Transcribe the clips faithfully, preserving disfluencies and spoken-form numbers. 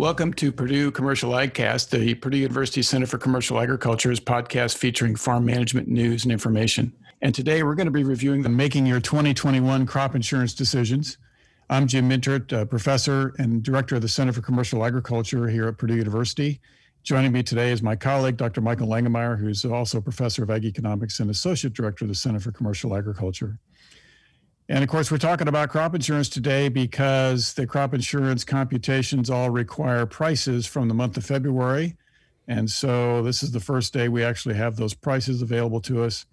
Welcome to Purdue Commercial AgCast, the Purdue University Center for Commercial Agriculture's podcast featuring farm management news and information. And today we're going to be reviewing the Making Your twenty twenty-one Crop Insurance Decisions. I'm Jim Mintert, professor and director of the Center for Commercial Agriculture here at Purdue University. Joining me today is my colleague, Doctor Michael Langemeier, who's also professor of ag economics and associate director of the Center for Commercial Agriculture. And of course, we're talking about crop insurance today because the crop insurance computations all require prices from the month of February. And so this is the first day we actually have those prices available to us.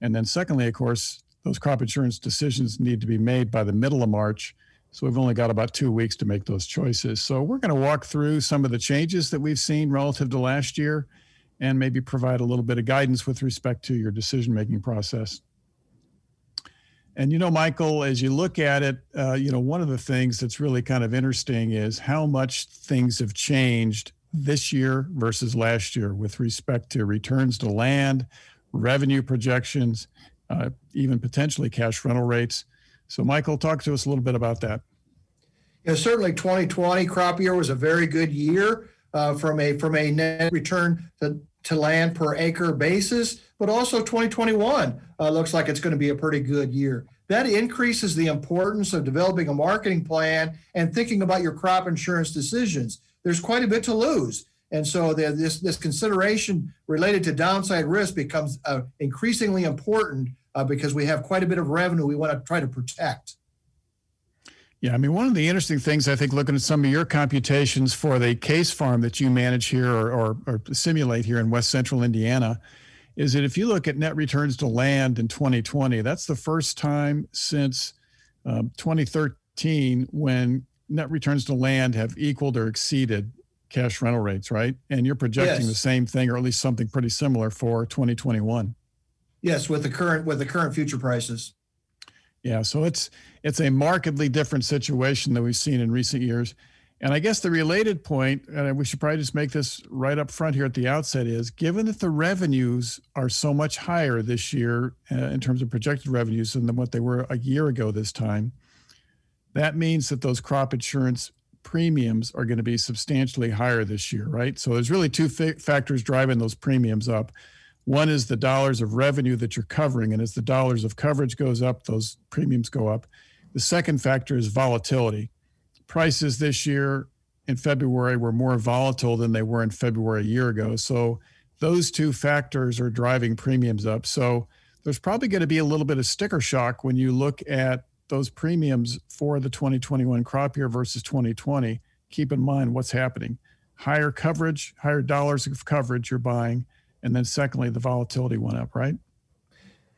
And then secondly, of course, those crop insurance decisions need to be made by the middle of March. So we've only got about two weeks to make those choices. So we're going to walk through some of the changes that we've seen relative to last year and maybe provide a little bit of guidance with respect to your decision-making process. And, you know, Michael, as you look at it, uh, you know, one of the things that's really kind of interesting is how much things have changed this year versus last year with respect to returns to land, revenue projections, uh, even potentially cash rental rates. So, Michael, talk to us a little bit about that. Yeah, certainly twenty twenty crop year was a very good year uh, from a from a net return to, to land per acre basis. But also twenty twenty-one uh, looks like it's going to be a pretty good year. That increases the importance of developing a marketing plan and thinking about your crop insurance decisions. There's quite a bit to lose. And so the, this, this consideration related to downside risk becomes uh, increasingly important uh, because we have quite a bit of revenue we want to try to protect. Yeah, I mean, one of the interesting things, I think, looking at some of your computations for the case farm that you manage here or, or, or simulate here in West Central Indiana, is that if you look at net returns to land in twenty twenty, that's the first time since um, twenty thirteen when net returns to land have equaled or exceeded cash rental rates, right? And you're projecting yes. the same thing, or at least something pretty similar for twenty twenty-one. Yes, with the current with the current future prices. Yeah, so it's it's a markedly different situation than we've seen in recent years. And I guess the related point, and we should probably just make this right up front here at the outset, is given that the revenues are so much higher this year uh, in terms of projected revenues than what they were a year ago this time, that means that those crop insurance premiums are going to be substantially higher this year, right? So there's really two fa- factors driving those premiums up. One is the dollars of revenue that you're covering, and as the dollars of coverage goes up, those premiums go up. The second factor is volatility. Prices this year in February were more volatile than they were in February a year ago. So those two factors are driving premiums up. So there's probably going to be a little bit of sticker shock when you look at those premiums for the twenty twenty-one crop year versus twenty twenty. Keep in mind what's happening. Higher coverage, higher dollars of coverage you're buying. And then secondly, the volatility went up, right?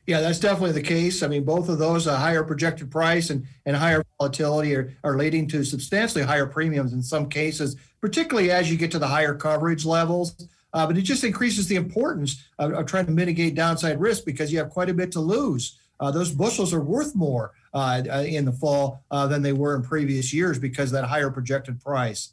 Yeah, that's definitely the case. I mean, both of those, a higher projected price and, and higher volatility are, are leading to substantially higher premiums in some cases, particularly as you get to the higher coverage levels. Uh, but it just increases the importance of, of trying to mitigate downside risk because you have quite a bit to lose. Uh, those bushels are worth more uh, in the fall uh, than they were in previous years because of that higher projected price.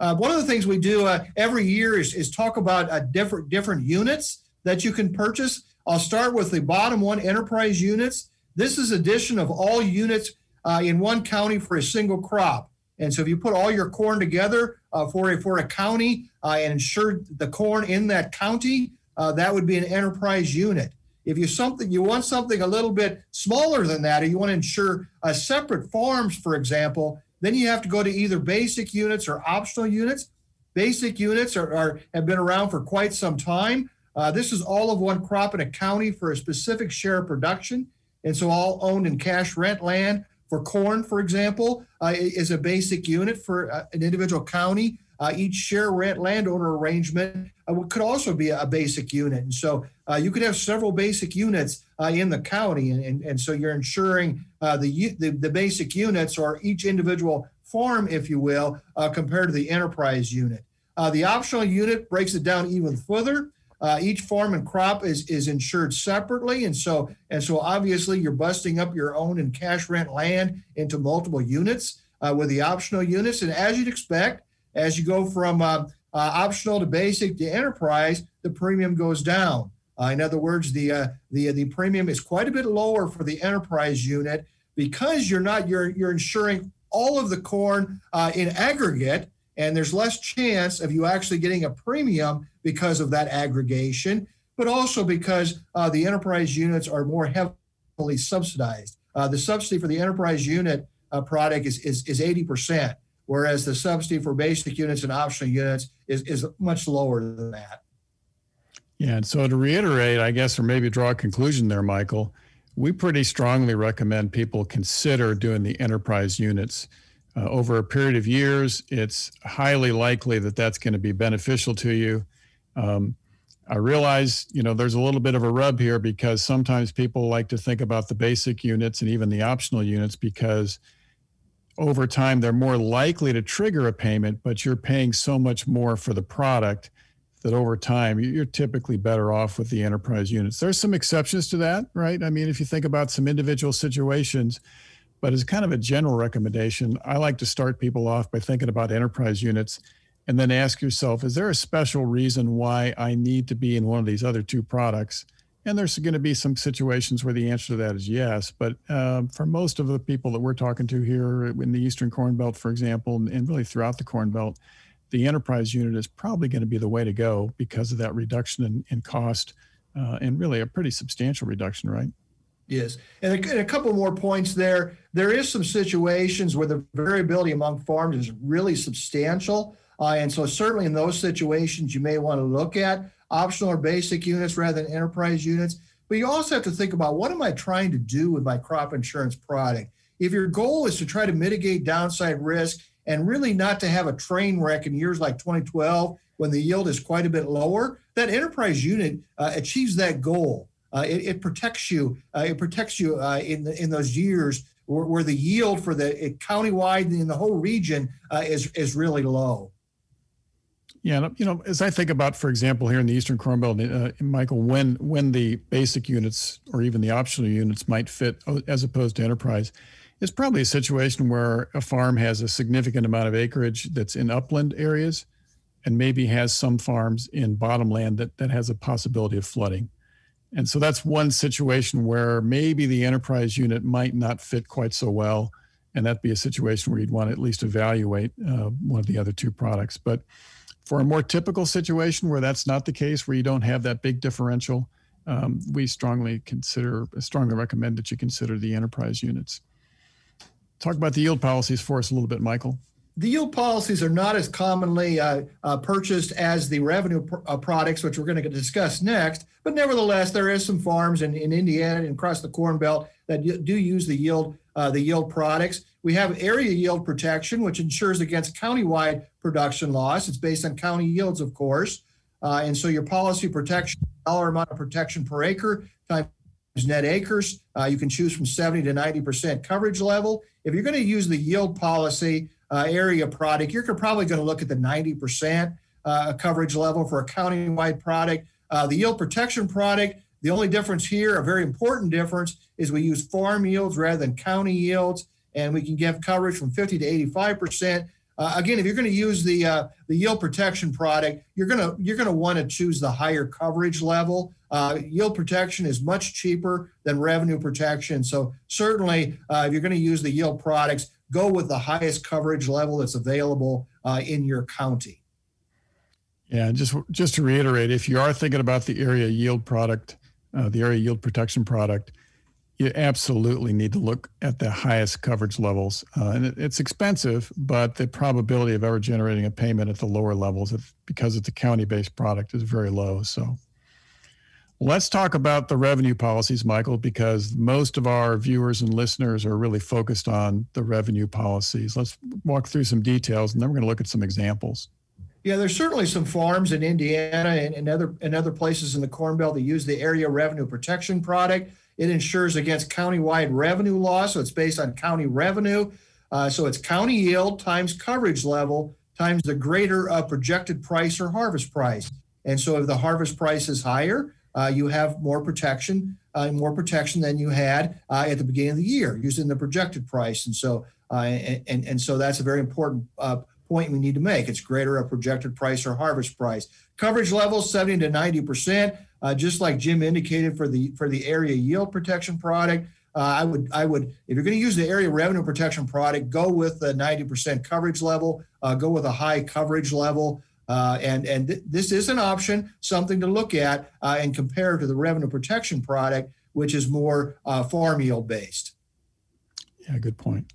Uh, one of the things we do uh, every year is, is talk about uh, different different units that you can purchase. I'll start with the bottom one, enterprise units. This is addition of all units uh, in one county for a single crop. And so if you put all your corn together uh, for, a, for a county uh, and insure the corn in that county, uh, that would be an enterprise unit. If you something you want something a little bit smaller than that, or you want to insure uh, separate farms, for example, then you have to go to either basic units or optional units. Basic units are, are have been around for quite some time. Uh, this is all of one crop in a county for a specific share of production. And so all owned and cash rent land for corn, for example, uh, is a basic unit for uh, an individual county. Uh, each share rent landowner arrangement uh, could also be a basic unit. And so uh, you could have several basic units uh, in the county. And, and, and so you're ensuring uh, the, the, the basic units or each individual farm, if you will, uh, compared to the enterprise unit. Uh, the optional unit breaks it down even further. Uh, each farm and crop is, is insured separately. And so, and so obviously you're busting up your own and cash rent land into multiple units uh, with the optional units. And as you'd expect, as you go from uh, uh, optional to basic to enterprise, the premium goes down. Uh, in other words, the, uh, the, the premium is quite a bit lower for the enterprise unit because you're not, you're, you're insuring all of the corn uh, in aggregate. and there's less chance of you actually getting a premium because of that aggregation, but also because uh, the enterprise units are more heavily subsidized. Uh, the subsidy for the enterprise unit uh, product is, is, is eighty percent, whereas the subsidy for basic units and optional units is, is much lower than that. Yeah, and so to reiterate, I guess, or maybe draw a conclusion there, Michael, we pretty strongly recommend people consider doing the enterprise units. Uh, over a period of years, it's highly likely that that's going to be beneficial to you. Um, I realize, you know, there's a little bit of a rub here because sometimes people like to think about the basic units and even the optional units because over time they're more likely to trigger a payment, but you're paying so much more for the product that over time you're typically better off with the enterprise units. There's some exceptions to that, right? I mean, if you think about some individual situations, but as kind of a general recommendation, I like to start people off by thinking about enterprise units. And then ask yourself, is there a special reason why I need to be in one of these other two products? And there's going to be some situations where the answer to that is yes. But um, for most of the people that we're talking to here in the Eastern Corn Belt, for example, and really throughout the Corn Belt, the enterprise unit is probably going to be the way to go because of that reduction in, in cost uh, and really a pretty substantial reduction, right? Yes. And a, and a couple more points there. There is some situations where the variability among farms is really substantial. Uh, and so certainly in those situations, you may want to look at optional or basic units rather than enterprise units. But you also have to think about, what am I trying to do with my crop insurance product? If your goal is to try to mitigate downside risk and really not to have a train wreck in years like twenty twelve, when the yield is quite a bit lower, that enterprise unit uh, achieves that goal. Uh, it, it protects you. Uh, it protects you uh, in, the, in those years where, where the yield for the countywide and in the whole region uh, is, is really low. Yeah, you know, as I think about, for example, here in the Eastern Corn Belt, uh, Michael, when when the basic units or even the optional units might fit as opposed to enterprise, it's probably a situation where a farm has a significant amount of acreage that's in upland areas and maybe has some farms in bottomland that, that has a possibility of flooding. And so that's one situation where maybe the enterprise unit might not fit quite so well, and that'd be a situation where you'd want to at least evaluate uh, one of the other two products. But for a more typical situation where that's not the case, where you don't have that big differential, um, we strongly consider, strongly recommend that you consider the enterprise units. Talk about the yield policies for us a little bit, Michael. The yield policies are not as commonly uh, uh, purchased as the revenue pr uh, products, which we're going to discuss next. But nevertheless, there is some farms in, in Indiana and across the Corn Belt that do use the yield uh, the yield products. We have area yield protection, which insures against countywide production loss. It's based on county yields, of course. Uh, and so your policy protection, dollar amount of protection per acre times net acres. Uh, you can choose from seventy to ninety percent coverage level. If you're going to use the yield policy uh, area product, you're probably going to look at the ninety percent uh, coverage level for a countywide product. Uh, the yield protection product, the only difference here, a very important difference, is we use farm yields rather than county yields. And we can give coverage from fifty to eighty-five percent. Uh, again, if you're going to use the uh, the yield protection product, you're going to you're going to want to choose the higher coverage level. Uh, yield protection is much cheaper than revenue protection, so certainly uh, if you're going to use the yield products, go with the highest coverage level that's available uh, in your county. Yeah, just just to reiterate, if you are thinking about the area yield product, uh, the area yield protection product, you absolutely need to look at the highest coverage levels. Uh, and it, it's expensive, but the probability of ever generating a payment at the lower levels, if, because it's a county-based product, is very low. So let's talk about the revenue policies, Michael, because most of our viewers and listeners are really focused on the revenue policies. Let's walk through some details, and then we're going to look at some examples. Yeah, there's certainly some farms in Indiana and, and, other, and other places in the Corn Belt that use the area revenue protection product. It insures against countywide revenue loss, so it's based on county revenue. Uh, so it's county yield times coverage level times the greater uh, projected price or harvest price. And so if the harvest price is higher, uh, you have more protection, uh, more protection than you had uh, at the beginning of the year using the projected price. And so, uh, and, and, and so that's a very important uh, point we need to make. It's greater a projected price or harvest price. Coverage level, seventy to ninety percent. Uh, just like Jim indicated for the for the area yield protection product, Uh, I would, I would, if you're going to use the area revenue protection product, go with a ninety percent coverage level, uh, go with a high coverage level. Uh, and and th- this is an option, something to look at uh, and compare to the revenue protection product, which is more uh, farm yield based. Yeah, good point.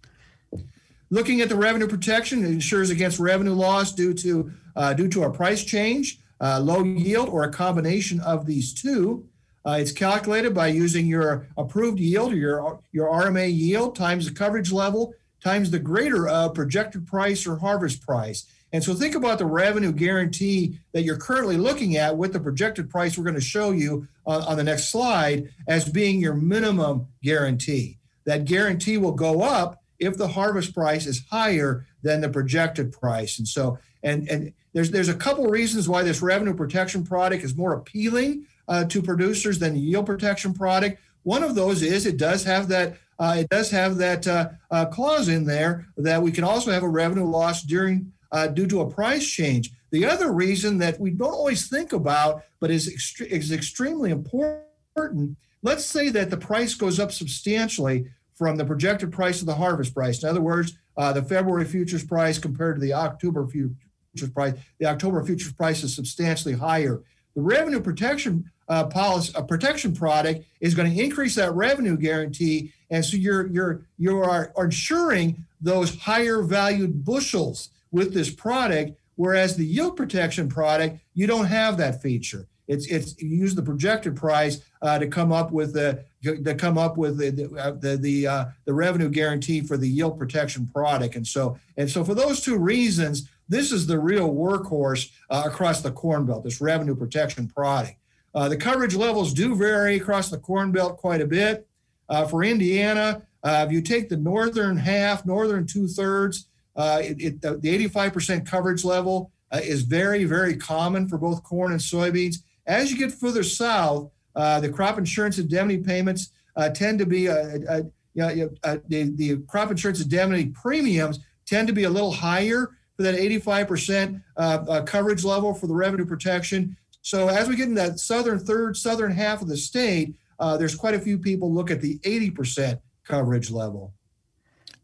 Looking at the revenue protection, it insures against revenue loss due to uh, due to a price change, uh, low yield, or a combination of these two. Uh, it's calculated by using your approved yield or your, your R M A yield times the coverage level times the greater of projected price or harvest price. And so think about the revenue guarantee that you're currently looking at with the projected price we're going to show you uh, on the next slide as being your minimum guarantee. That guarantee will go up if the harvest price is higher than the projected price. And so, and, and there's, there's a couple reasons why this revenue protection product is more appealing Uh, to producers than the yield protection product. One of those is it does have that uh, it does have that uh, uh, clause in there that we can also have a revenue loss during uh, due to a price change. The other reason that we don't always think about, but is ext- is extremely important. Let's say that the price goes up substantially from the projected price to the harvest price. In other words, uh, the February futures price compared to the October futures price, the October futures price is substantially higher. The revenue protection Uh, policy, a protection product is going to increase that revenue guarantee, and so you're you're you are ensuring those higher valued bushels with this product. Whereas the yield protection product, you don't have that feature. It's it's you use the projected price uh, to come up with the to come up with the the the, the, uh, the revenue guarantee for the yield protection product, and so and so for those two reasons, this is the real workhorse uh, across the Corn Belt. This revenue protection product. Uh, the coverage levels do vary across the Corn Belt quite a bit. Uh, for Indiana, uh, if you take the northern half, northern two-thirds, uh, it, it, the, the eighty-five percent coverage level uh, is very, very common for both corn and soybeans. As you get further south, uh, the crop insurance indemnity payments uh, tend to be, a, a, a, a, a, the, the crop insurance indemnity premiums tend to be a little higher for that eighty-five percent uh, uh, coverage level for the revenue protection. So as we get in that southern third, southern half of the state, uh, there's quite a few people look at the eighty percent coverage level.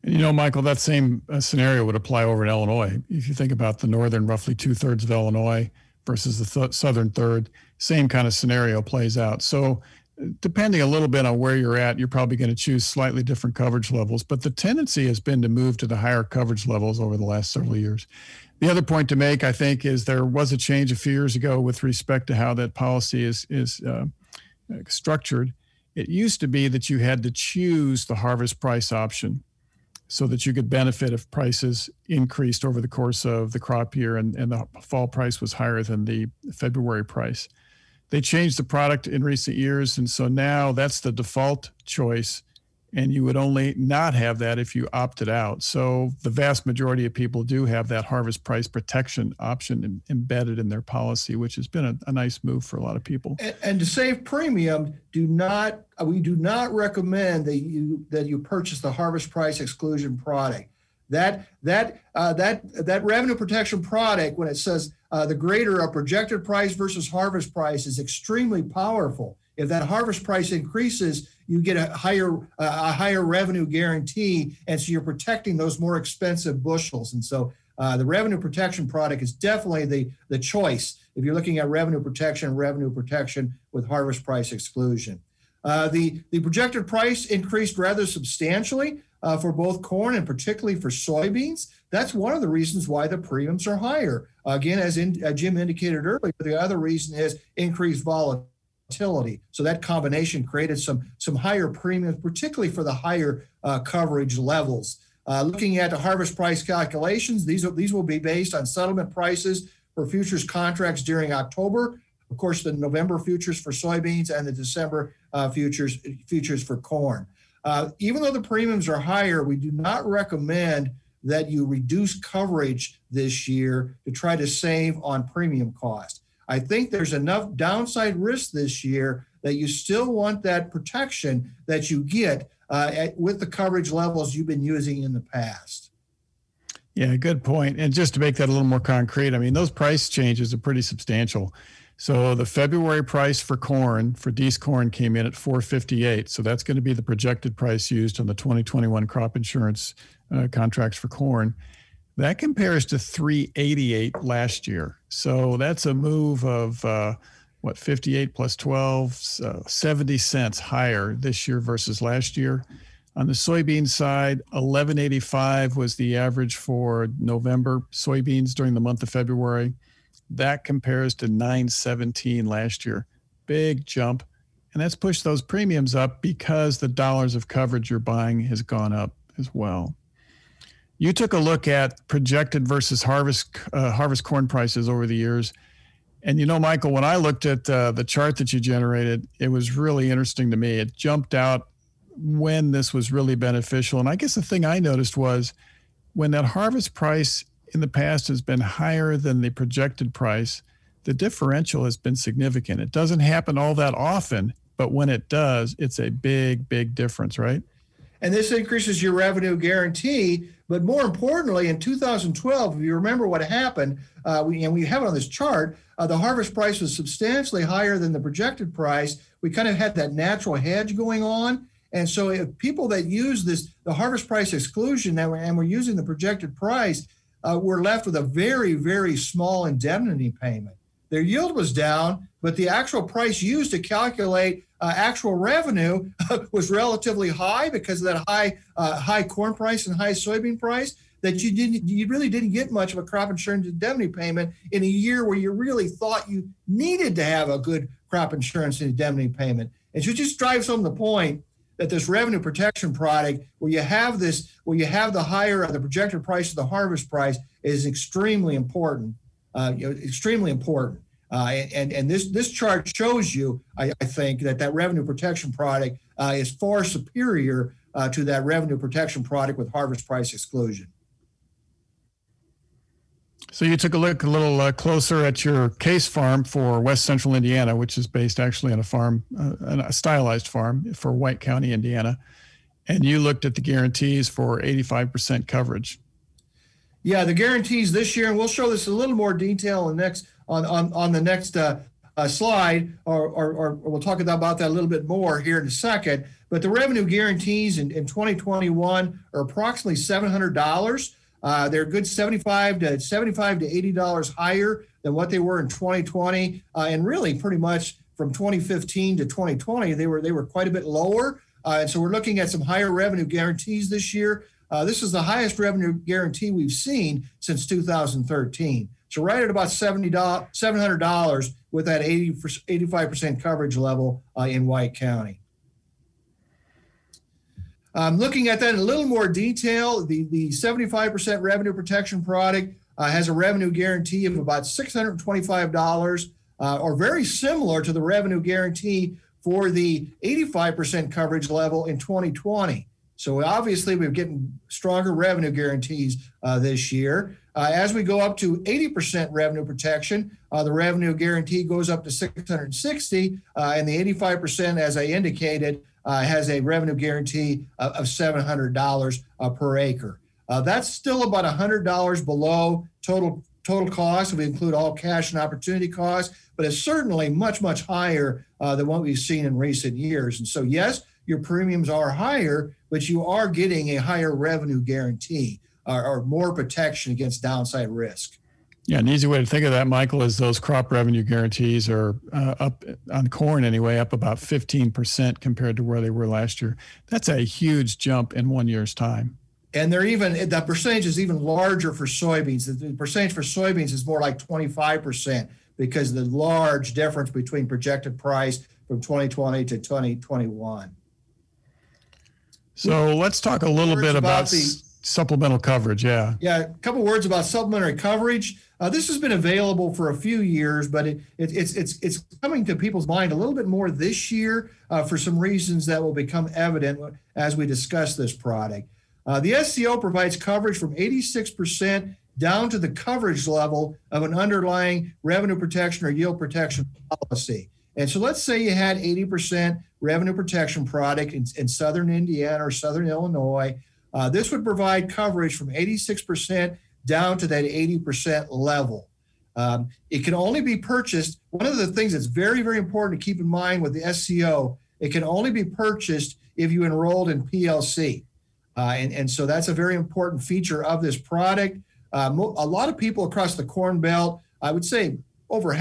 You know, Michael, that same scenario would apply over in Illinois. If you think about the northern, roughly two-thirds of Illinois versus the th- southern third, same kind of scenario plays out. So depending a little bit on where you're at, you're probably going to choose slightly different coverage levels. But the tendency has been to move to the higher coverage levels over the last several years. The other point to make, I think, is there was a change a few years ago with respect to how that policy is is uh, structured. It used to be that you had to choose the harvest price option so that you could benefit if prices increased over the course of the crop year and, and the fall price was higher than the February price. They changed the product in recent years, and so now that's the default choice, and you would only not have that if you opted out. So the vast majority of people do have that harvest price protection option in, embedded in their policy, which has been a, a nice move for a lot of people. And, and to save premium, do not we do not recommend that you that you purchase the harvest price exclusion product. That that uh, that that revenue protection product, when it says uh, the greater a projected price versus harvest price, is extremely powerful. If that harvest price increases, you get a higher uh, a higher revenue guarantee, and so you're protecting those more expensive bushels. And so uh, the revenue protection product is definitely the, the choice if you're looking at revenue protection, revenue protection with harvest price exclusion. Uh, the, the projected price increased rather substantially uh, for both corn and particularly for soybeans. That's one of the reasons why the premiums are higher. Uh, again, as in, uh, Jim indicated earlier, the other reason is increased volatility. Volatility. So that combination created some, some higher premiums, particularly for the higher uh, coverage levels. Uh, looking at the harvest price calculations, these, are, these will be based on settlement prices for futures contracts during October. Of course, the November futures for soybeans and the December uh, futures, futures for corn. Uh, even though the premiums are higher, we do not recommend that you reduce coverage this year to try to save on premium costs. I think there's enough downside risk this year that you still want that protection that you get uh, at, with the coverage levels you've been using in the past. Yeah, good point. And just to make that a little more concrete, I mean, those price changes are pretty substantial. So the February price for corn, for D E C corn, came in at four fifty-eight. So that's going to be the projected price used on the twenty twenty-one crop insurance uh, contracts for corn. That compares to three eighty-eight last year. So that's a move of uh, what, fifty-eight plus twelve, uh, seventy cents higher this year versus last year. On the soybean side, eleven eighty-five was the average for November soybeans during the month of February. That compares to nine seventeen last year. Big jump. And that's pushed those premiums up because the dollars of coverage you're buying has gone up as well. You took a look at projected versus harvest uh, harvest corn prices over the years. And you know, Michael, when I looked at uh, the chart that you generated, it was really interesting to me. It jumped out when this was really beneficial. And I guess the thing I noticed was when that harvest price in the past has been higher than the projected price, the differential has been significant. It doesn't happen all that often, but when it does, it's a big, big difference, right? And this increases your revenue guarantee, but more importantly, in two thousand twelve, if you remember what happened, uh, we, and we have it on this chart, uh, the harvest price was substantially higher than the projected price. We kind of had that natural hedge going on. And so if people that use this, the harvest price exclusion, that we're, and we're using the projected price, uh, we're left with a very, very small indemnity payment. Their yield was down, but the actual price used to calculate uh, actual revenue was relatively high because of that high uh, high corn price and high soybean price, that you didn't, you really didn't get much of a crop insurance indemnity payment in a year where you really thought you needed to have a good crop insurance indemnity payment. And so it just drives home the point that this revenue protection product, where you have this, where you have the higher the projected price of the harvest price, is extremely important. Uh, you know, extremely important. Uh, and and this this chart shows you, I, I think, that that revenue protection product uh, is far superior uh, to that revenue protection product with harvest price exclusion. So you took a look a little uh, closer at your case farm for West Central Indiana, which is based actually on a farm, uh, a stylized farm for White County, Indiana. And you looked at the guarantees for eighty-five percent coverage. Yeah, the guarantees this year, and we'll show this in a little more detail in the next, on, on, on the next uh, uh, slide, or, or, or we'll talk about that a little bit more here in a second. But the revenue guarantees in, in twenty twenty-one are approximately seven hundred dollars. Uh, they're a good seventy-five to eighty dollars higher than what they were in twenty twenty, uh, and really pretty much from twenty fifteen to twenty twenty, they were they were quite a bit lower. Uh, and so we're looking at some higher revenue guarantees this year. Uh, this is the highest revenue guarantee we've seen since two thousand thirteen. So right at about seventy dollars, seven hundred dollars with that eighty, eighty-five percent coverage level uh, in White County. Um, looking at that in a little more detail, the, the seventy-five percent revenue protection product uh, has a revenue guarantee of about six hundred twenty-five dollars, uh, or very similar to the revenue guarantee for the eighty-five percent coverage level in twenty twenty. So obviously we're getting stronger revenue guarantees uh, this year. Uh, as we go up to eighty percent revenue protection, uh, the revenue guarantee goes up to six hundred sixty dollars, uh, and the eighty-five percent, as I indicated, Uh, has a revenue guarantee of, of seven hundred dollars uh, per acre. Uh, that's still about one hundred dollars below total total cost if we include all cash and opportunity costs, but it's certainly much, much higher uh, than what we've seen in recent years. And so, yes, your premiums are higher, but you are getting a higher revenue guarantee uh, or more protection against downside risk. Yeah, an easy way to think of that, Michael, is those crop revenue guarantees are uh, up on corn anyway, up about fifteen percent compared to where they were last year. That's a huge jump in one year's time. And they're even, that percentage is even larger for soybeans. The percentage for soybeans is more like twenty-five percent because of the large difference between projected price from twenty twenty to twenty twenty-one. So let's talk a little bit about, about the supplemental coverage, yeah. Yeah, a couple words about supplementary coverage. Uh, this has been available for a few years, but it, it, it's it's it's coming to people's mind a little bit more this year uh, for some reasons that will become evident as we discuss this product. Uh, the S C O provides coverage from eighty-six percent down to the coverage level of an underlying revenue protection or yield protection policy. And so let's say you had eighty percent revenue protection product in, in southern Indiana or southern Illinois. Uh, this would provide coverage from eighty-six percent down to that eighty percent level. Um, it can only be purchased. One of the things that's very, very important to keep in mind with the S C O, it can only be purchased if you enrolled in P L C. Uh, and, and so that's a very important feature of this product. Uh, mo- a lot of people across the Corn Belt, I would say over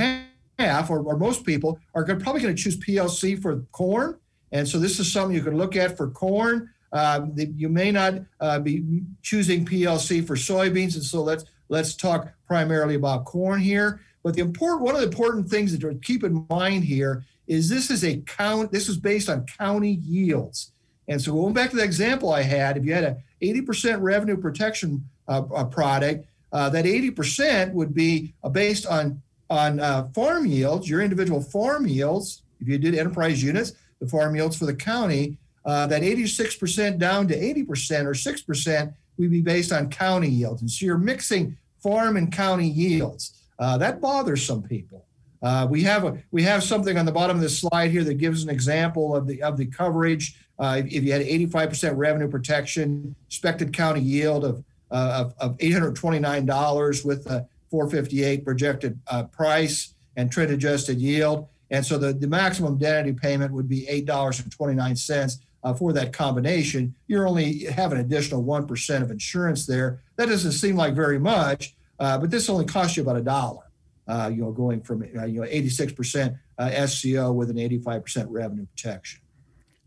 half or, or most people are gonna, probably going to choose P L C for corn. And so this is something you can look at for corn. Uh, you may not uh, be choosing P L C for soybeans. And so let's let's talk primarily about corn here. But the important one of the important things to keep in mind here is this is a count. This is based on county yields. And so going back to the example I had, if you had an eighty percent revenue protection uh, product, uh, that eighty percent would be based on, on uh, farm yields, your individual farm yields. If you did enterprise units, the farm yields for the county, uh, that eighty-six percent down to eighty percent or six percent would be based on county yields. And so you're mixing farm and county yields. Uh, that bothers some people. Uh, we have a, we have something on the bottom of this slide here that gives an example of the of the coverage. Uh, if, if you had eighty-five percent revenue protection, expected county yield of uh, of, of eight hundred twenty-nine dollars with a four hundred fifty-eight dollars projected uh, price and trend adjusted yield. And so the, the maximum indemnity payment would be eight dollars and twenty-nine cents uh, for that combination. You're only have an additional one percent of insurance there. That doesn't seem like very much, uh, but this only costs you about a dollar. Uh, you know, going from uh, you know eighty-six percent uh, S C O with an eighty-five percent revenue protection.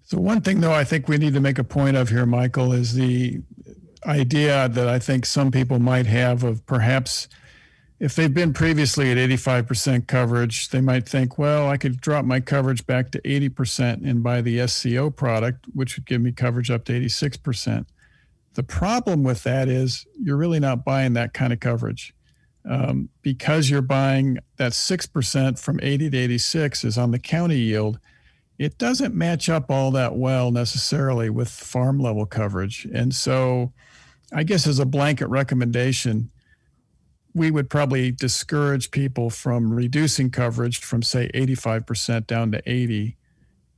So one thing, though, I think we need to make a point of here, Michael, is the idea that I think some people might have of perhaps if they've been previously at eighty-five percent coverage, they might think, well, I could drop my coverage back to eighty percent and buy the S C O product, which would give me coverage up to eighty-six percent. The problem with that is you're really not buying that kind of coverage. Um, because you're buying that six percent from eighty to eighty-six is on the county yield, it doesn't match up all that well necessarily with farm level coverage. And so I guess as a blanket recommendation, we would probably discourage people from reducing coverage from say eighty-five percent down to eighty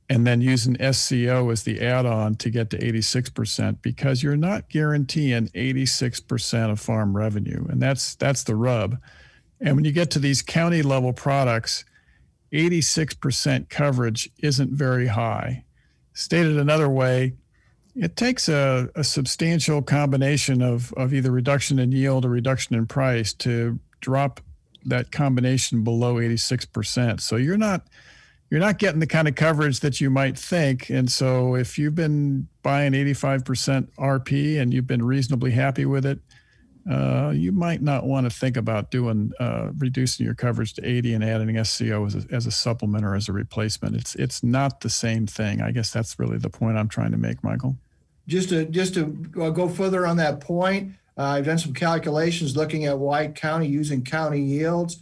and then using S C O as the add-on to get to eighty-six percent because you're not guaranteeing eighty-six percent of farm revenue. And that's that's the rub. And when you get to these county level products, eighty-six percent coverage isn't very high. Stated another way, it takes a, a substantial combination of, of either reduction in yield or reduction in price to drop that combination below eighty-six percent. So you're not... you're not getting the kind of coverage that you might think. And so if you've been buying eighty-five percent R P and you've been reasonably happy with it, uh, you might not want to think about doing uh, reducing your coverage to eighty and adding S C O as a, as a supplement or as a replacement. It's it's not the same thing. I guess that's really the point I'm trying to make, Michael. Just to, just to go further on that point, uh, I've done some calculations looking at White County using county yields.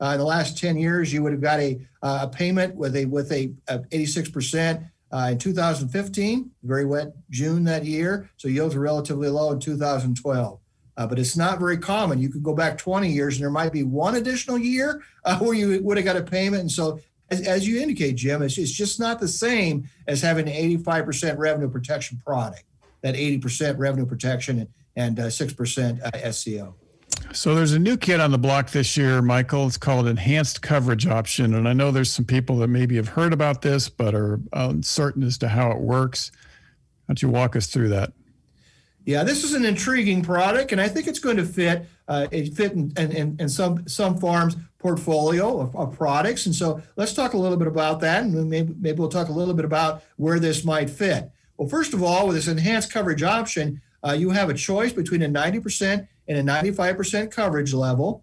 Uh, in the last ten years, you would have got a, uh, a payment with a with a, a eighty-six percent uh, in two thousand fifteen, very wet June that year. So yields were relatively low in two thousand twelve, uh, but it's not very common. You could go back twenty years and there might be one additional year uh, where you would have got a payment. And so as, as you indicate, Jim, it's, it's just not the same as having an eighty-five percent revenue protection product, that eighty percent revenue protection and, and uh, six percent uh, S C O. So there's a new kid on the block this year, Michael. It's called enhanced coverage option. And I know there's some people that maybe have heard about this, but are uncertain as to how it works. Why don't you walk us through that? Yeah, this is an intriguing product, and I think it's going to fit uh, it fit in, in, in some, some farms' portfolio of, of products. And so let's talk a little bit about that, and maybe, maybe we'll talk a little bit about where this might fit. Well, first of all, with this enhanced coverage option, uh, you have a choice between a ninety percent and a ninety-five percent coverage level.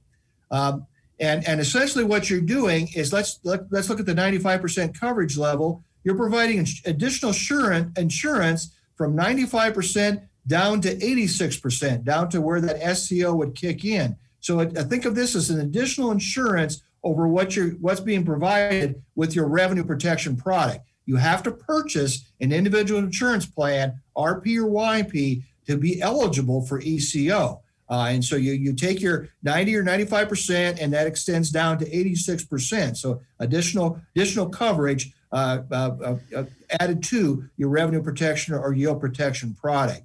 Um, and, and essentially what you're doing is let's let, let's look at the ninety-five percent coverage level. You're providing ins- additional insurance, insurance from ninety-five percent down to eighty-six percent, down to where that S C O would kick in. So I, I think of this as an additional insurance over what you're, what's being provided with your revenue protection product. You have to purchase an individual insurance plan, R P or Y P, to be eligible for E C O. Uh, and so you you take your ninety or ninety-five percent, and that extends down to eighty-six percent. So additional additional coverage uh, uh, uh, added to your revenue protection or yield protection product.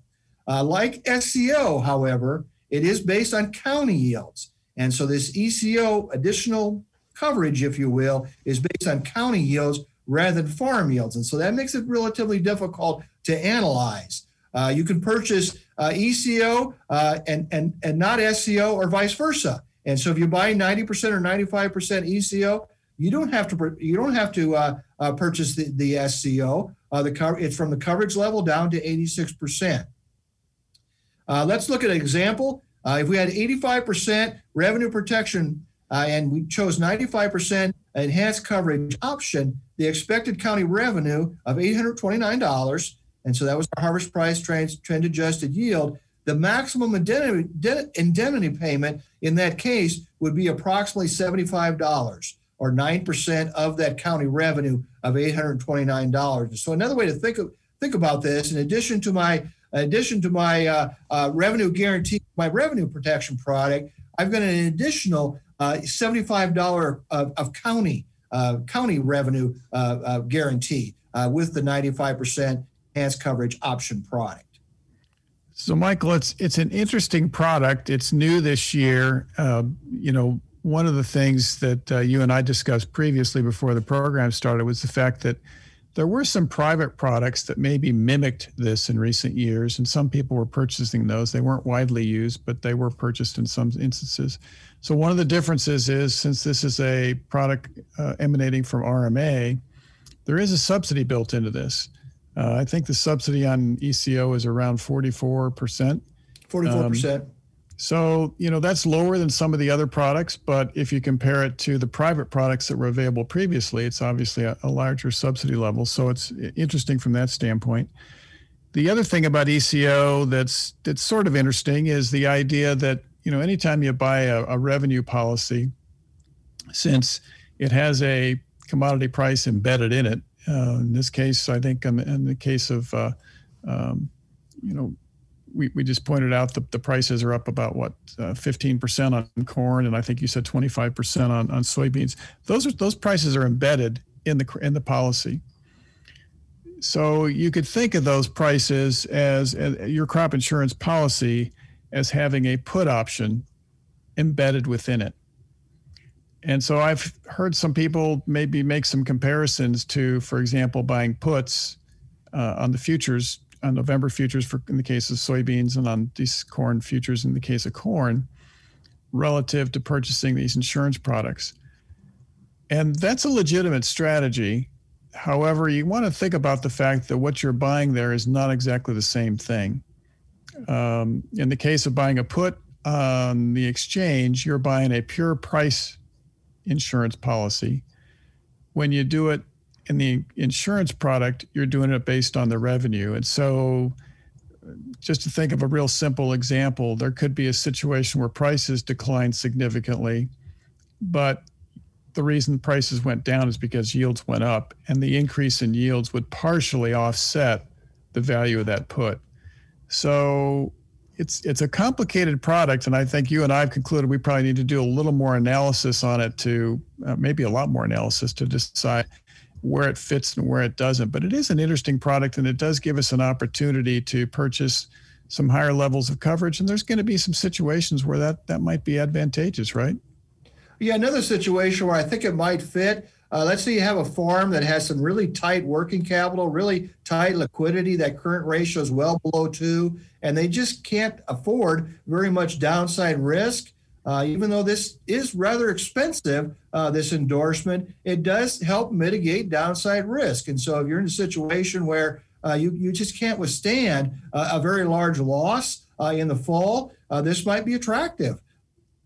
Uh, like S C O, however, it is based on county yields. And so this E C O additional coverage, if you will, is based on county yields rather than farm yields. And so that makes it relatively difficult to analyze. Uh, you can purchase uh, E C O uh, and, and, and not S C O or vice versa. And so if you buy ninety percent or ninety-five percent E C O, you don't have to you don't have to uh, uh, purchase the, the S C O. Uh, the cover, it's from the coverage level down to eighty-six percent. Uh, let's look at an example. Uh, if we had eighty-five percent revenue protection uh, and we chose ninety-five percent enhanced coverage option, the expected county revenue of eight hundred twenty-nine dollars, and so that was our harvest price trend, trend adjusted yield, the maximum indemnity, indemnity payment in that case would be approximately seventy-five dollars or nine percent of that county revenue of eight hundred twenty-nine dollars. So another way to think of, think about this, in addition to my in addition to my uh, uh, revenue guarantee, my revenue protection product, I've got an additional uh, seventy-five dollars of, of county uh, county revenue uh, uh, guarantee uh, with the ninety-five percent enhanced coverage option product. So, Michael, it's it's an interesting product. It's new this year. Uh, you know. One of the things that uh, you and I discussed previously before the program started was the fact that there were some private products that maybe mimicked this in recent years, and some people were purchasing those. They weren't widely used, but they were purchased in some instances. So one of the differences is, since this is a product uh, emanating from R M A, there is a subsidy built into this. Uh, I think the subsidy on E C O is around forty-four percent. forty-four percent. Um, So, you know, that's lower than some of the other products, but if you compare it to the private products that were available previously, it's obviously a, a larger subsidy level. So it's interesting from that standpoint. The other thing about E C O that's that's sort of interesting is the idea that, you know, anytime you buy a, a revenue policy, since it has a commodity price embedded in it, uh, in this case, I think in, in the case of, uh, um, you know, We, we just pointed out that the prices are up about, what, uh, fifteen percent on corn, and I think you said twenty-five percent on, on soybeans. Those are, those prices are embedded in the in the policy. So you could think of those prices as, as your crop insurance policy as having a put option embedded within it. And so I've heard some people maybe make some comparisons to, for example, buying puts uh, on the futures, on November futures for in the case of soybeans, and on these corn futures in the case of corn, relative to purchasing these insurance products. And that's a legitimate strategy. However, you want to think about the fact that what you're buying there is not exactly the same thing. Um, in the case of buying a put on the exchange, you're buying a pure price insurance policy. When you do it in the insurance product, you're doing it based on the revenue. And so just to think of a real simple example, there could be a situation where prices decline significantly, but the reason prices went down is because yields went up, and the increase in yields would partially offset the value of that put. So it's it's a complicated product, and I think you and I have concluded we probably need to do a little more analysis on it to, uh, maybe a lot more analysis to decide where it fits and where it doesn't. But it is an interesting product, and it does give us an opportunity to purchase some higher levels of coverage. And there's going to be some situations where that, that might be advantageous, right? Yeah, another situation where I think it might fit, uh, let's say you have a farm that has some really tight working capital, really tight liquidity, that current ratio is well below two, and they just can't afford very much downside risk. Uh, even though this is rather expensive, uh, this endorsement, it does help mitigate downside risk. And so if you're in a situation where uh, you, you just can't withstand uh, a very large loss uh, in the fall, uh, this might be attractive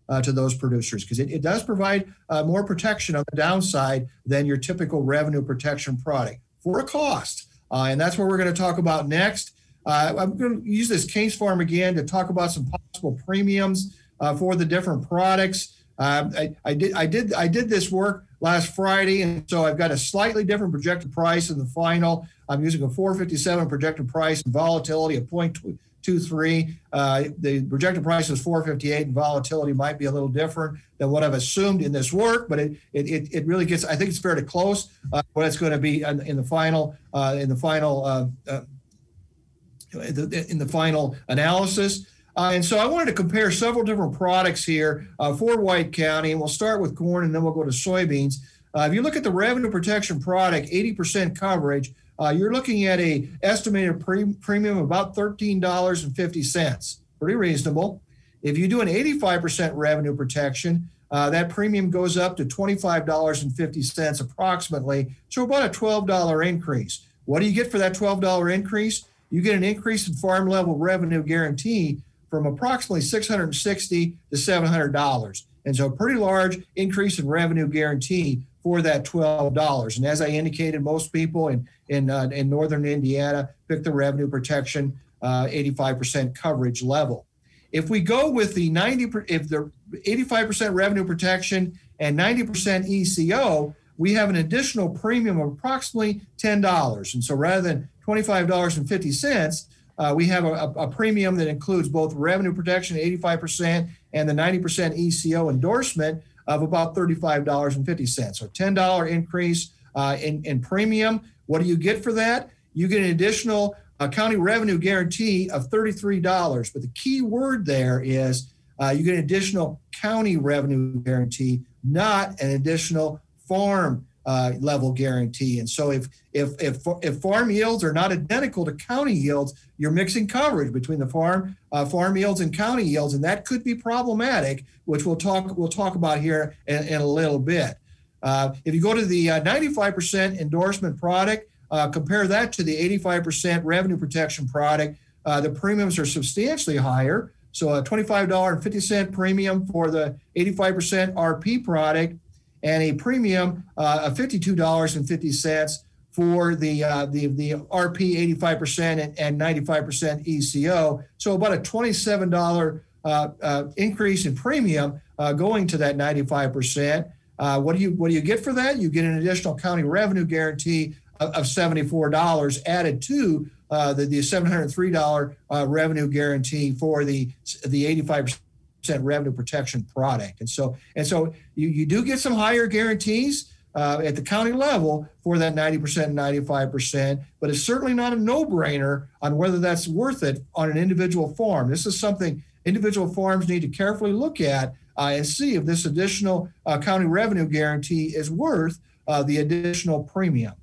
uh, to those producers, because it, it does provide uh, more protection on the downside than your typical revenue protection product for a cost. Uh, and that's what we're going to talk about next. Uh, I'm going to use this case farm again to talk about some possible premiums Uh, for the different products. Uh, I, I did I did I did this work last Friday, and so I've got a slightly different projected price in the final. I'm using a four fifty-seven projected price and volatility of zero point two three. Uh, the projected price is four fifty-eight, and volatility might be a little different than what I've assumed in this work, but it it it really gets, I think it's fairly close uh, what it's going to be in, in the final uh, in the final uh, uh, in the final analysis. Uh, and so I wanted to compare several different products here uh, for White County, and we'll start with corn and then we'll go to soybeans. Uh, if you look at the revenue protection product, eighty percent coverage, uh, you're looking at a estimated pre- premium of about thirteen dollars and fifty cents, pretty reasonable. If you do an eighty-five percent revenue protection, uh, that premium goes up to twenty-five dollars and fifty cents approximately, so about a twelve dollars increase. What do you get for that twelve dollars increase? You get an increase in farm level revenue guarantee from approximately six hundred sixty dollars to seven hundred dollars. And so a pretty large increase in revenue guarantee for that twelve dollars. And as I indicated, most people in, in, uh, in northern Indiana pick the revenue protection uh, eighty-five percent coverage level. If we go with the ninety, if the eighty-five percent revenue protection and ninety percent E C O, we have an additional premium of approximately ten dollars. And so rather than twenty-five dollars and fifty cents, uh, we have a, a premium that includes both revenue protection eighty-five percent and the ninety percent E C O endorsement of about thirty-five dollars and fifty cents. So ten dollars increase uh, in, in premium. What do you get for that? You get an additional uh, county revenue guarantee of thirty-three dollars. But the key word there is uh, you get an additional county revenue guarantee, not an additional farm uh, level guarantee. And so if, if, if, if farm yields are not identical to county yields, you're mixing coverage between the farm, uh, farm yields and county yields. And that could be problematic, which we'll talk, we'll talk about here in, in a little bit. Uh, if you go to the uh, ninety-five percent endorsement product, uh, compare that to the eighty-five percent revenue protection product, uh, the premiums are substantially higher. So a twenty-five dollars and fifty cents premium for the eighty-five percent R P product, and a premium uh, of fifty-two dollars and fifty cents for the, uh, the, the R P eighty-five percent and, and ninety-five percent E C O. So about a twenty-seven dollars uh, uh, increase in premium uh, going to that ninety-five percent. Uh, what do you what do you get for that? You get an additional county revenue guarantee of, of seventy-four dollars added to uh, the, the seven hundred three dollars uh, revenue guarantee for the, the eighty-five percent revenue protection product. And so and so you, you do get some higher guarantees uh, at the county level for that ninety percent and ninety-five percent, but it's certainly not a no-brainer on whether that's worth it on an individual farm. This is something individual farms need to carefully look at uh, and see if this additional uh, county revenue guarantee is worth uh, the additional premium.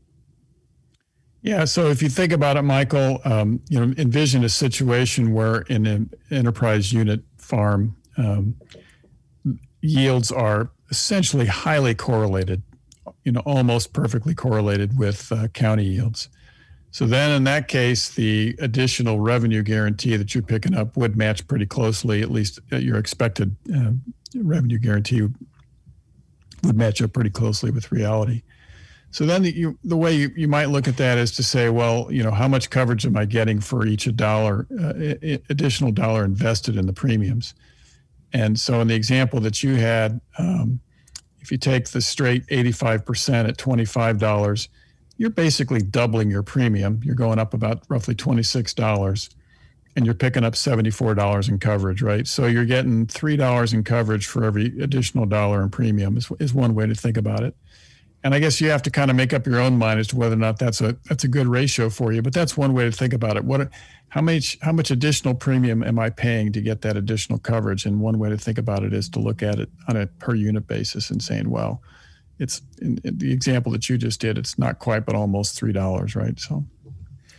Yeah, so if you think about it, Michael, um, you know, envision a situation where in an enterprise unit farm, Um, yields are essentially highly correlated, you know, almost perfectly correlated with uh, county yields. So then in that case, the additional revenue guarantee that you're picking up would match pretty closely, at least your expected uh, revenue guarantee would match up pretty closely with reality. So then the, you, the way you, you might look at that is to say, well, you know, how much coverage am I getting for each a dollar, uh, additional dollar invested in the premiums? And so in the example that you had, um, if you take the straight eighty-five percent at twenty-five dollars, you're basically doubling your premium. You're going up about roughly twenty-six dollars, and you're picking up seventy-four dollars in coverage, right? So you're getting three dollars in coverage for every additional dollar in premium is, is one way to think about it. And I guess you have to kind of make up your own mind as to whether or not that's a that's a good ratio for you. But that's one way to think about it. What, how much how much additional premium am I paying to get that additional coverage? And one way to think about it is to look at it on a per unit basis and saying, well, it's in, in the example that you just did, it's not quite, but almost three dollars, right? So,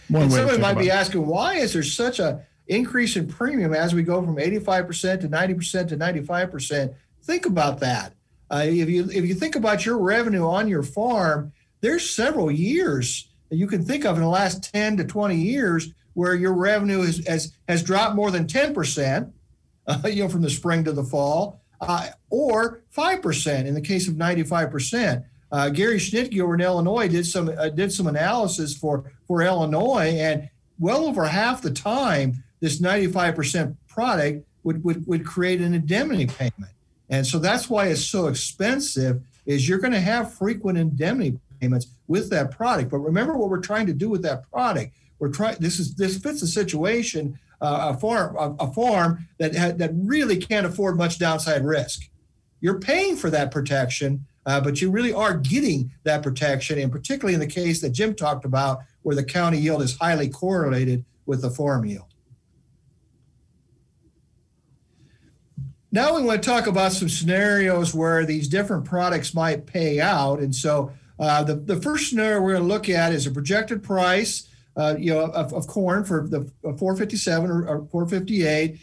one and way. Somebody might be it. asking, why is there such a increase in premium as we go from eighty-five percent to ninety percent to ninety-five percent? Think about that. Uh, if you if you think about your revenue on your farm, there's several years that you can think of in the last ten to twenty years where your revenue is, has has dropped more than ten percent, uh, you know, from the spring to the fall, uh, or five percent in the case of ninety-five percent. Uh, Gary Schnitke over in Illinois did some uh, did some analysis for for Illinois, and well over half the time this ninety-five percent product would would would create an indemnity payment. And so that's why it's so expensive, is you're going to have frequent indemnity payments with that product. But remember what we're trying to do with that product. We're trying, this is this fits a situation, uh, a farm a, a farm that ha, that really can't afford much downside risk. You're paying for that protection, uh, but you really are getting that protection, and particularly in the case that Jim talked about, where the county yield is highly correlated with the farm yield. Now we want to talk about some scenarios where these different products might pay out. And so uh, the, the first scenario we're going to look at is a projected price uh, you know, of, of corn for the four fifty-seven or, or four fifty-eight.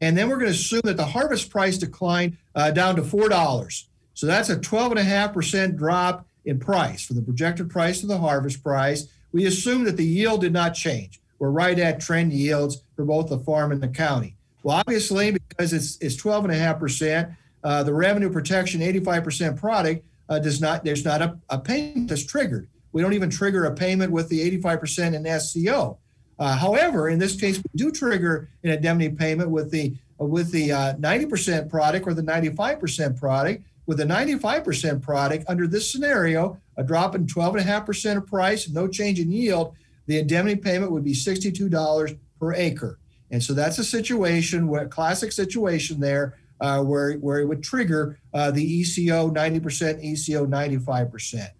And then we're going to assume that the harvest price declined uh, down to four dollars. So that's a twelve point five percent drop in price from the projected price to the harvest price. We assume that the yield did not change. We're right at trend yields for both the farm and the county. Well, obviously, because it's it's twelve point five percent, uh, the revenue protection eighty-five percent product uh, does not, there's not a, a payment that's triggered. We don't even trigger a payment with the eighty-five percent in S C O. Uh, however, in this case, we do trigger an indemnity payment with the with the uh, ninety percent product or the ninety-five percent product. With a ninety-five percent product, under this scenario, a drop in twelve point five percent of price, no change in yield, the indemnity payment would be sixty-two dollars per acre. And so that's a situation, where, classic situation there, uh, where, where it would trigger uh, the E C O ninety percent, E C O ninety-five percent.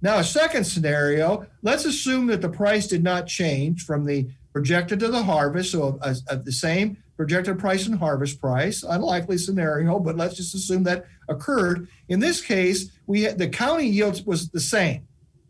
Now, a second scenario, let's assume that the price did not change from the projected to the harvest, so a, a, the same projected price and harvest price, unlikely scenario, but let's just assume that occurred. In this case, we had, the county yield was the same.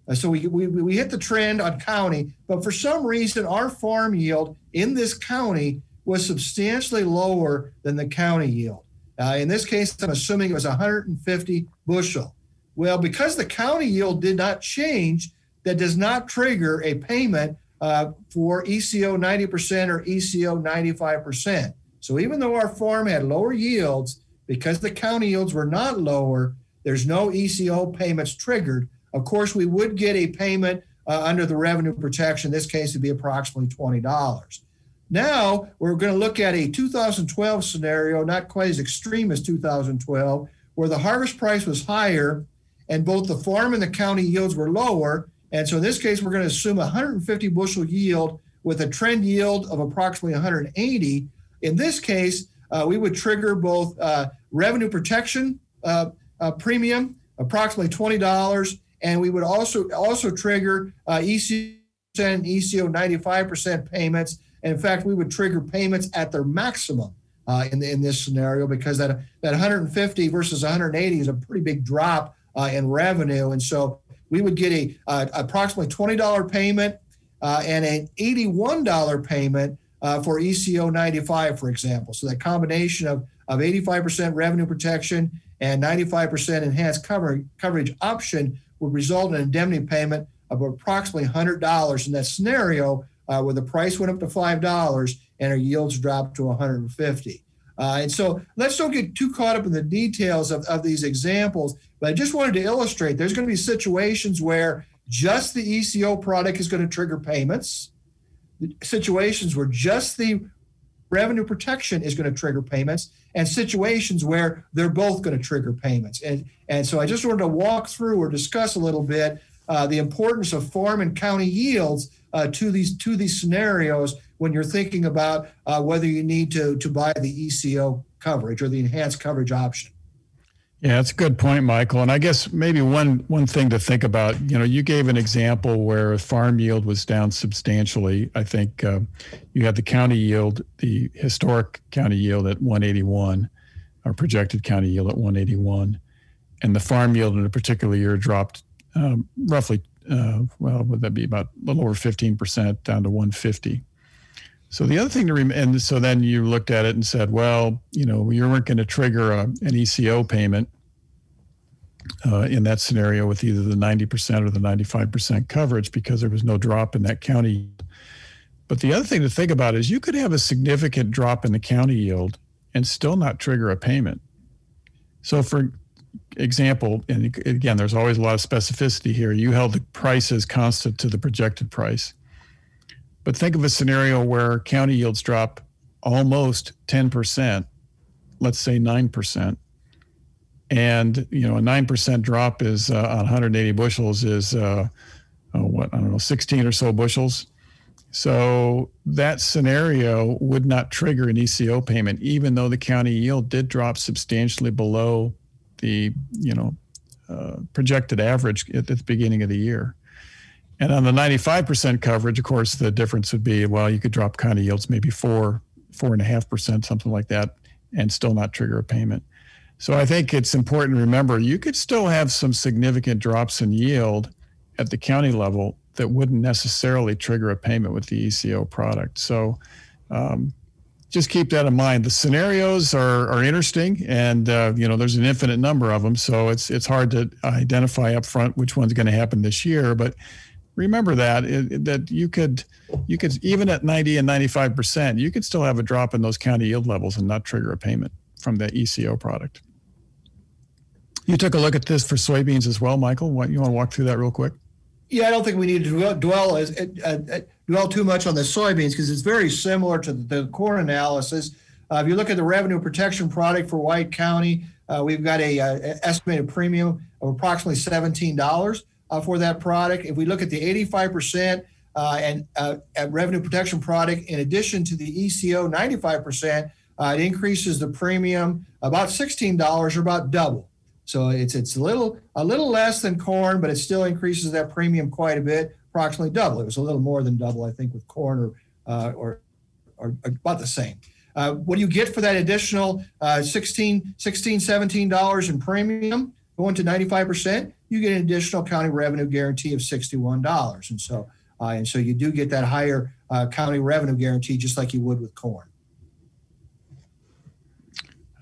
Uh, so we, we, we hit the trend on county, but for some reason, our farm yield in this county was substantially lower than the county yield. Uh, in this case, I'm assuming it was one hundred fifty bushel. Well, because the county yield did not change, that does not trigger a payment Uh, for E C O ninety percent or E C O ninety-five percent. So even though our farm had lower yields, because the county yields were not lower, there's no E C O payments triggered. Of course, we would get a payment uh, under the revenue protection. In this case, it'd be approximately twenty dollars. Now, we're going to look at a two thousand twelve scenario, not quite as extreme as two thousand twelve, where the harvest price was higher and both the farm and the county yields were lower. And so in this case, we're going to assume one hundred fifty bushel yield with a trend yield of approximately one hundred eighty. In this case, uh, we would trigger both uh, revenue protection uh, uh, premium, approximately twenty dollars, and we would also also trigger uh, E C O and E C O ninety-five percent payments. And in fact, we would trigger payments at their maximum uh, in, the, in this scenario, because that, that one hundred fifty versus one hundred eighty is a pretty big drop uh, in revenue. And so we would get a uh, approximately twenty dollars payment uh, and an eighty-one dollars payment uh, for E C O ninety-five, for example. So that combination of, of eighty-five percent revenue protection and ninety-five percent enhanced cover, coverage option would result in an indemnity payment of approximately one hundred dollars in that scenario uh, where the price went up to five dollars and our yields dropped to one hundred fifty dollars. Uh, and so let's don't get too caught up in the details of, of these examples, but I just wanted to illustrate there's going to be situations where just the E C O product is going to trigger payments, situations where just the revenue protection is going to trigger payments, and situations where they're both going to trigger payments. And, and so I just wanted to walk through or discuss a little bit uh, the importance of farm and county yields Uh, to these to these scenarios when you're thinking about uh, whether you need to to buy the E C O coverage or the enhanced coverage option. Yeah, that's a good point, Michael. And I guess maybe one one thing to think about, you know, you gave an example where farm yield was down substantially. I think uh, you had the county yield, the historic county yield at one eighty-one, or projected county yield at one eighty-one, and the farm yield in a particular year dropped um, roughly Uh, well, would that be about a little over fifteen percent down to one fifty? So the other thing to remember, and so then you looked at it and said, well, you know, you weren't going to trigger a, an E C O payment uh, in that scenario with either the ninety percent or the ninety-five percent coverage because there was no drop in that county. But the other thing to think about is you could have a significant drop in the county yield and still not trigger a payment. So for example, and again, there's always a lot of specificity here. You held the price as constant to the projected price. But think of a scenario where county yields drop almost ten percent, let's say nine percent. And, you know, a nine percent drop is uh, on one hundred eighty bushels is, uh, oh, what, I don't know, sixteen or so bushels. So that scenario would not trigger an E C O payment, even though the county yield did drop substantially below the you know uh, projected average at the beginning of the year. And on the ninety-five percent coverage, of course, the difference would be, well, you could drop county yields maybe four, four and a half percent, something like that, and still not trigger a payment. So I think it's important to remember you could still have some significant drops in yield at the county level that wouldn't necessarily trigger a payment with the E C O product. So um, just keep that in mind. The scenarios are, are interesting, and uh, you know, there's an infinite number of them. So it's it's hard to identify up front which one's going to happen this year. But remember that it, that you could you could even at ninety and ninety-five percent, you could still have a drop in those county yield levels and not trigger a payment from the E C O product. You took a look at this for soybeans as well, Michael. What, you want to walk through that real quick? Yeah, I don't think we need to dwell dwell, as, uh, uh, dwell too much on the soybeans because it's very similar to the corn analysis. Uh, if you look at the revenue protection product for White County, uh, we've got a, a estimated premium of approximately seventeen dollars uh, for that product. If we look at the eighty-five percent uh, and uh, at revenue protection product, in addition to the E C O ninety-five percent, uh, it increases the premium about sixteen dollars, or about double. So it's it's a little a little less than corn, but it still increases that premium quite a bit, approximately double. It was a little more than double, I think, with corn, or uh, or, or about the same. Uh, what do you get for that additional uh, sixteen, seventeen dollars in premium going to ninety-five percent? You get an additional county revenue guarantee of sixty-one dollars, and so uh, and so you do get that higher uh, county revenue guarantee just like you would with corn.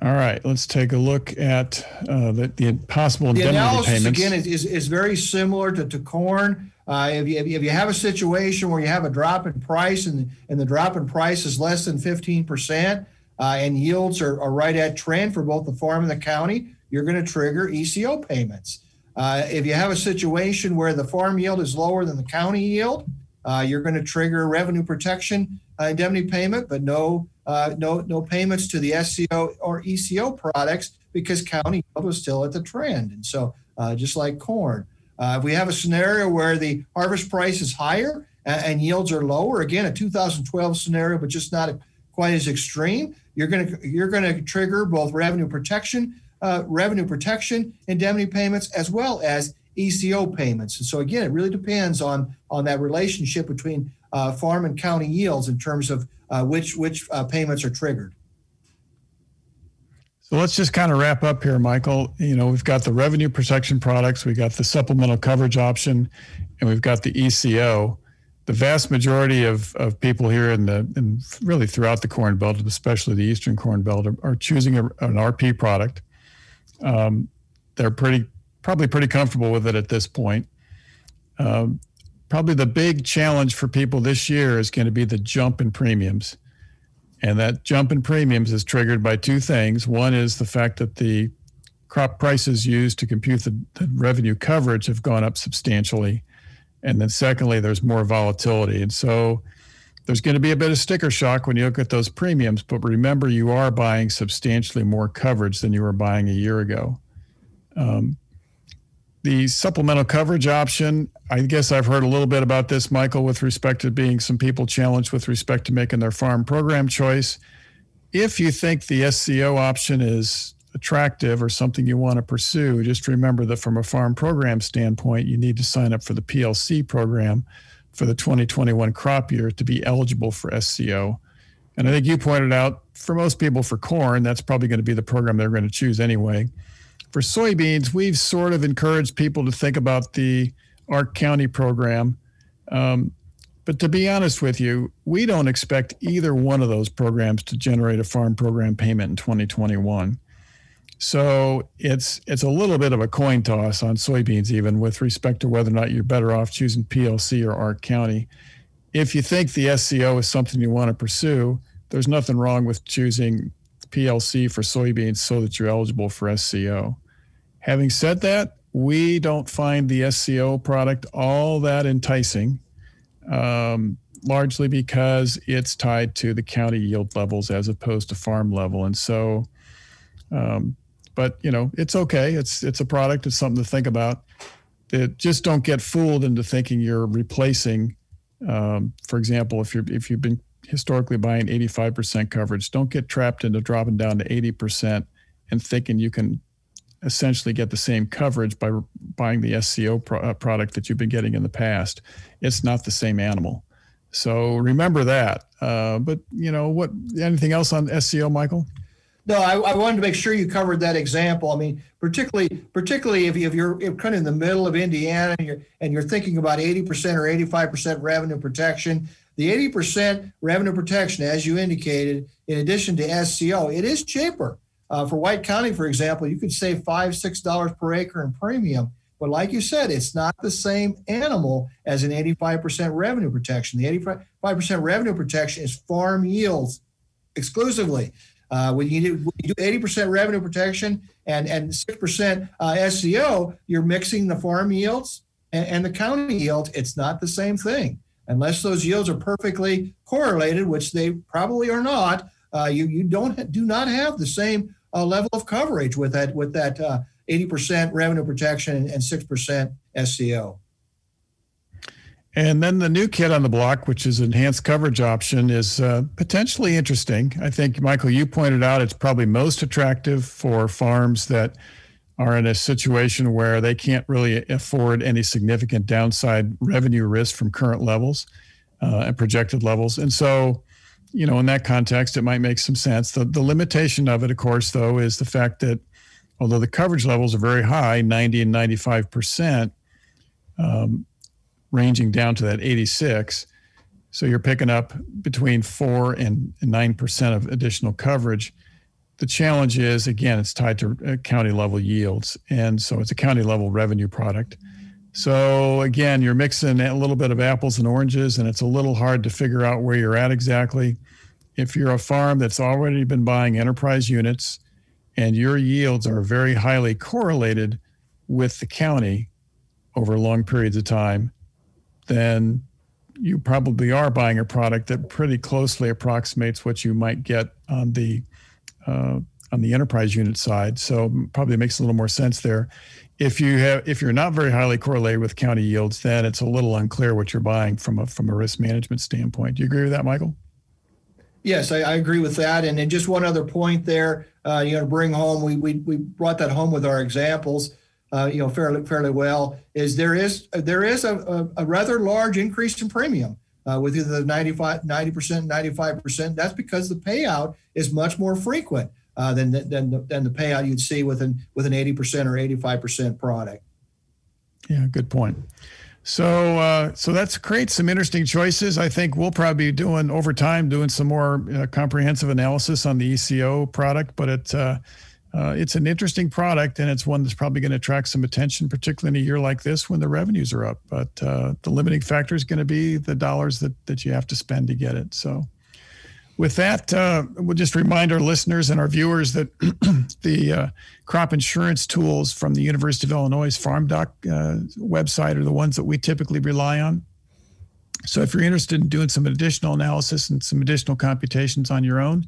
All right, let's take a look at uh, the, the possible indemnity payments. The analysis, again, is, is very similar to, to corn. Uh, if, you, if you have a situation where you have a drop in price and, and the drop in price is less than fifteen percent uh, and yields are, are right at trend for both the farm and the county, you're going to trigger E C O payments. Uh, if you have a situation where the farm yield is lower than the county yield, uh, you're going to trigger revenue protection uh, indemnity payment, but no Uh, no, no payments to the S C O or E C O products because county yield was still at the trend. And so uh, just like corn, uh, if we have a scenario where the harvest price is higher and, and yields are lower, again, a two thousand twelve scenario, but just not quite as extreme, you're going to you're going to trigger both revenue protection, uh, revenue protection indemnity payments, as well as E C O payments. And so, again, it really depends on on that relationship between uh, farm and county yields in terms of Uh, which which uh, payments are triggered. So let's just kind of wrap up here, Michael. You know, we've got the revenue protection products, we've got the supplemental coverage option, and we've got the E C O. The vast majority of, of people here in the, and really throughout the Corn Belt, especially the Eastern Corn Belt, are, are choosing a, an R P product. Um, they're pretty probably pretty comfortable with it at this point. Um, Probably the big challenge for people this year is going to be the jump in premiums. And that jump in premiums is triggered by two things. One is the fact that the crop prices used to compute the, the revenue coverage have gone up substantially. And then secondly, there's more volatility. And so there's going to be a bit of sticker shock when you look at those premiums. But remember, you are buying substantially more coverage than you were buying a year ago. Um, The supplemental coverage option, I guess I've heard a little bit about this, Michael, with respect to being some people challenged with respect to making their farm program choice. If you think the S C O option is attractive or something you want to pursue, just remember that from a farm program standpoint, you need to sign up for the P L C program for the twenty twenty-one crop year to be eligible for S C O. And I think you pointed out, for most people for corn, that's probably going to be the program they're going to choose anyway. For soybeans, we've sort of encouraged people to think about the ARC County program. Um, but to be honest with you, we don't expect either one of those programs to generate a farm program payment in twenty twenty-one. So it's it's a little bit of a coin toss on soybeans, even with respect to whether or not you're better off choosing P L C or ARC County. If you think the S C O is something you want to pursue, there's nothing wrong with choosing P L C for soybeans so that you're eligible for S C O. Having said that, we don't find the S C O product all that enticing, um, largely because it's tied to the county yield levels as opposed to farm level. And so, um, but you know, it's okay. It's it's a product. It's something to think about. It, just don't get fooled into thinking you're replacing. Um, for example, if you're if you've been historically buying eighty-five percent coverage, don't get trapped into dropping down to eighty percent and thinking you can essentially get the same coverage by buying the S C O pro- product that you've been getting in the past. It's not the same animal. So remember that. Uh, but, you know, what anything else on S C O, Michael? No, I, I wanted to make sure you covered that example. I mean, particularly particularly if, you, if you're kind of in the middle of Indiana and you're, and you're thinking about eighty percent or eighty-five percent revenue protection, the eighty percent revenue protection, as you indicated, in addition to S C O, it is cheaper. Uh, for White County, for example, you could save five dollars, six dollars per acre in premium. But like you said, it's not the same animal as an eighty-five percent revenue protection. The eighty-five percent revenue protection is farm yields exclusively. Uh, when, you do, when you do eighty percent revenue protection and, and six percent uh, S C O, you're mixing the farm yields and, and the county yields. It's not the same thing. Unless those yields are perfectly correlated, which they probably are not, uh, you, you don't do not have the same uh, level of coverage with that with that uh, eighty percent revenue protection and six percent S C O. And then the new kid on the block, which is enhanced coverage option, is uh, potentially interesting. I think, Michael, you pointed out it's probably most attractive for farms that are in a situation where they can't really afford any significant downside revenue risk from current levels uh, and projected levels. And so, you know, in that context, it might make some sense. The, the limitation of it, of course, though, is the fact that although the coverage levels are very high, ninety and ninety-five percent, um, ranging down to that eighty-six. So you're picking up between four and nine percent of additional coverage. The challenge is, again, it's tied to county level yields. And so it's a county level revenue product. So again, you're mixing a little bit of apples and oranges, and it's a little hard to figure out where you're at exactly. If you're a farm that's already been buying enterprise units and your yields are very highly correlated with the county over long periods of time, then you probably are buying a product that pretty closely approximates what you might get on the uh, on the enterprise unit side. So probably makes a little more sense there. If you have, if you're not very highly correlated with county yields, then it's a little unclear what you're buying from a from a risk management standpoint. Do you agree with that, Michael? Yes, I, I agree with that. And then just one other point there, uh, you know, to bring home, we we we brought that home with our examples. Uh, you know, fairly fairly well, is there is there is a, a, a rather large increase in premium uh, with either the ninety-five, ninety percent, ninety-five percent. That's because the payout is much more frequent uh, than than the, than the payout you'd see with an with an eighty percent or eighty-five percent product. Yeah, good point. So uh, so that's creates some interesting choices. I think we'll probably be doing over time doing some more uh, comprehensive analysis on the E C O product, but it. Uh, Uh, it's an interesting product, and it's one that's probably going to attract some attention, particularly in a year like this when the revenues are up. But uh, the limiting factor is going to be the dollars that, that you have to spend to get it. So with that, uh, we'll just remind our listeners and our viewers that the uh, crop insurance tools from the University of Illinois Farm Doc uh, website are the ones that we typically rely on. So if you're interested in doing some additional analysis and some additional computations on your own,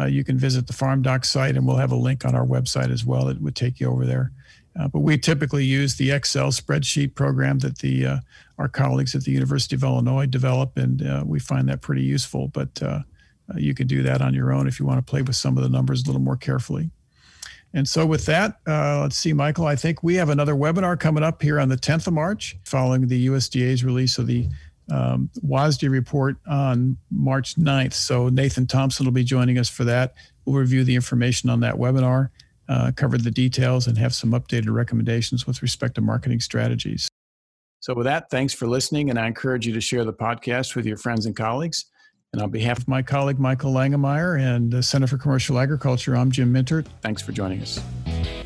Uh, you can visit the Farm Doc site, and we'll have a link on our website as well that would take you over there. Uh, but we typically use the Excel spreadsheet program that the uh, our colleagues at the University of Illinois develop, and uh, we find that pretty useful. But uh, you can do that on your own if you want to play with some of the numbers a little more carefully. And so with that, uh, let's see, Michael, I think we have another webinar coming up here on the tenth of March following the U S D A's release of the Um, WASDE report on March ninth. So Nathan Thompson will be joining us for that. We'll review the information on that webinar, uh, cover the details, and have some updated recommendations with respect to marketing strategies. So with that, thanks for listening, and I encourage you to share the podcast with your friends and colleagues. And on behalf of my colleague, Michael Langemeier, and the Center for Commercial Agriculture, I'm Jim Mintert. Thanks for joining us.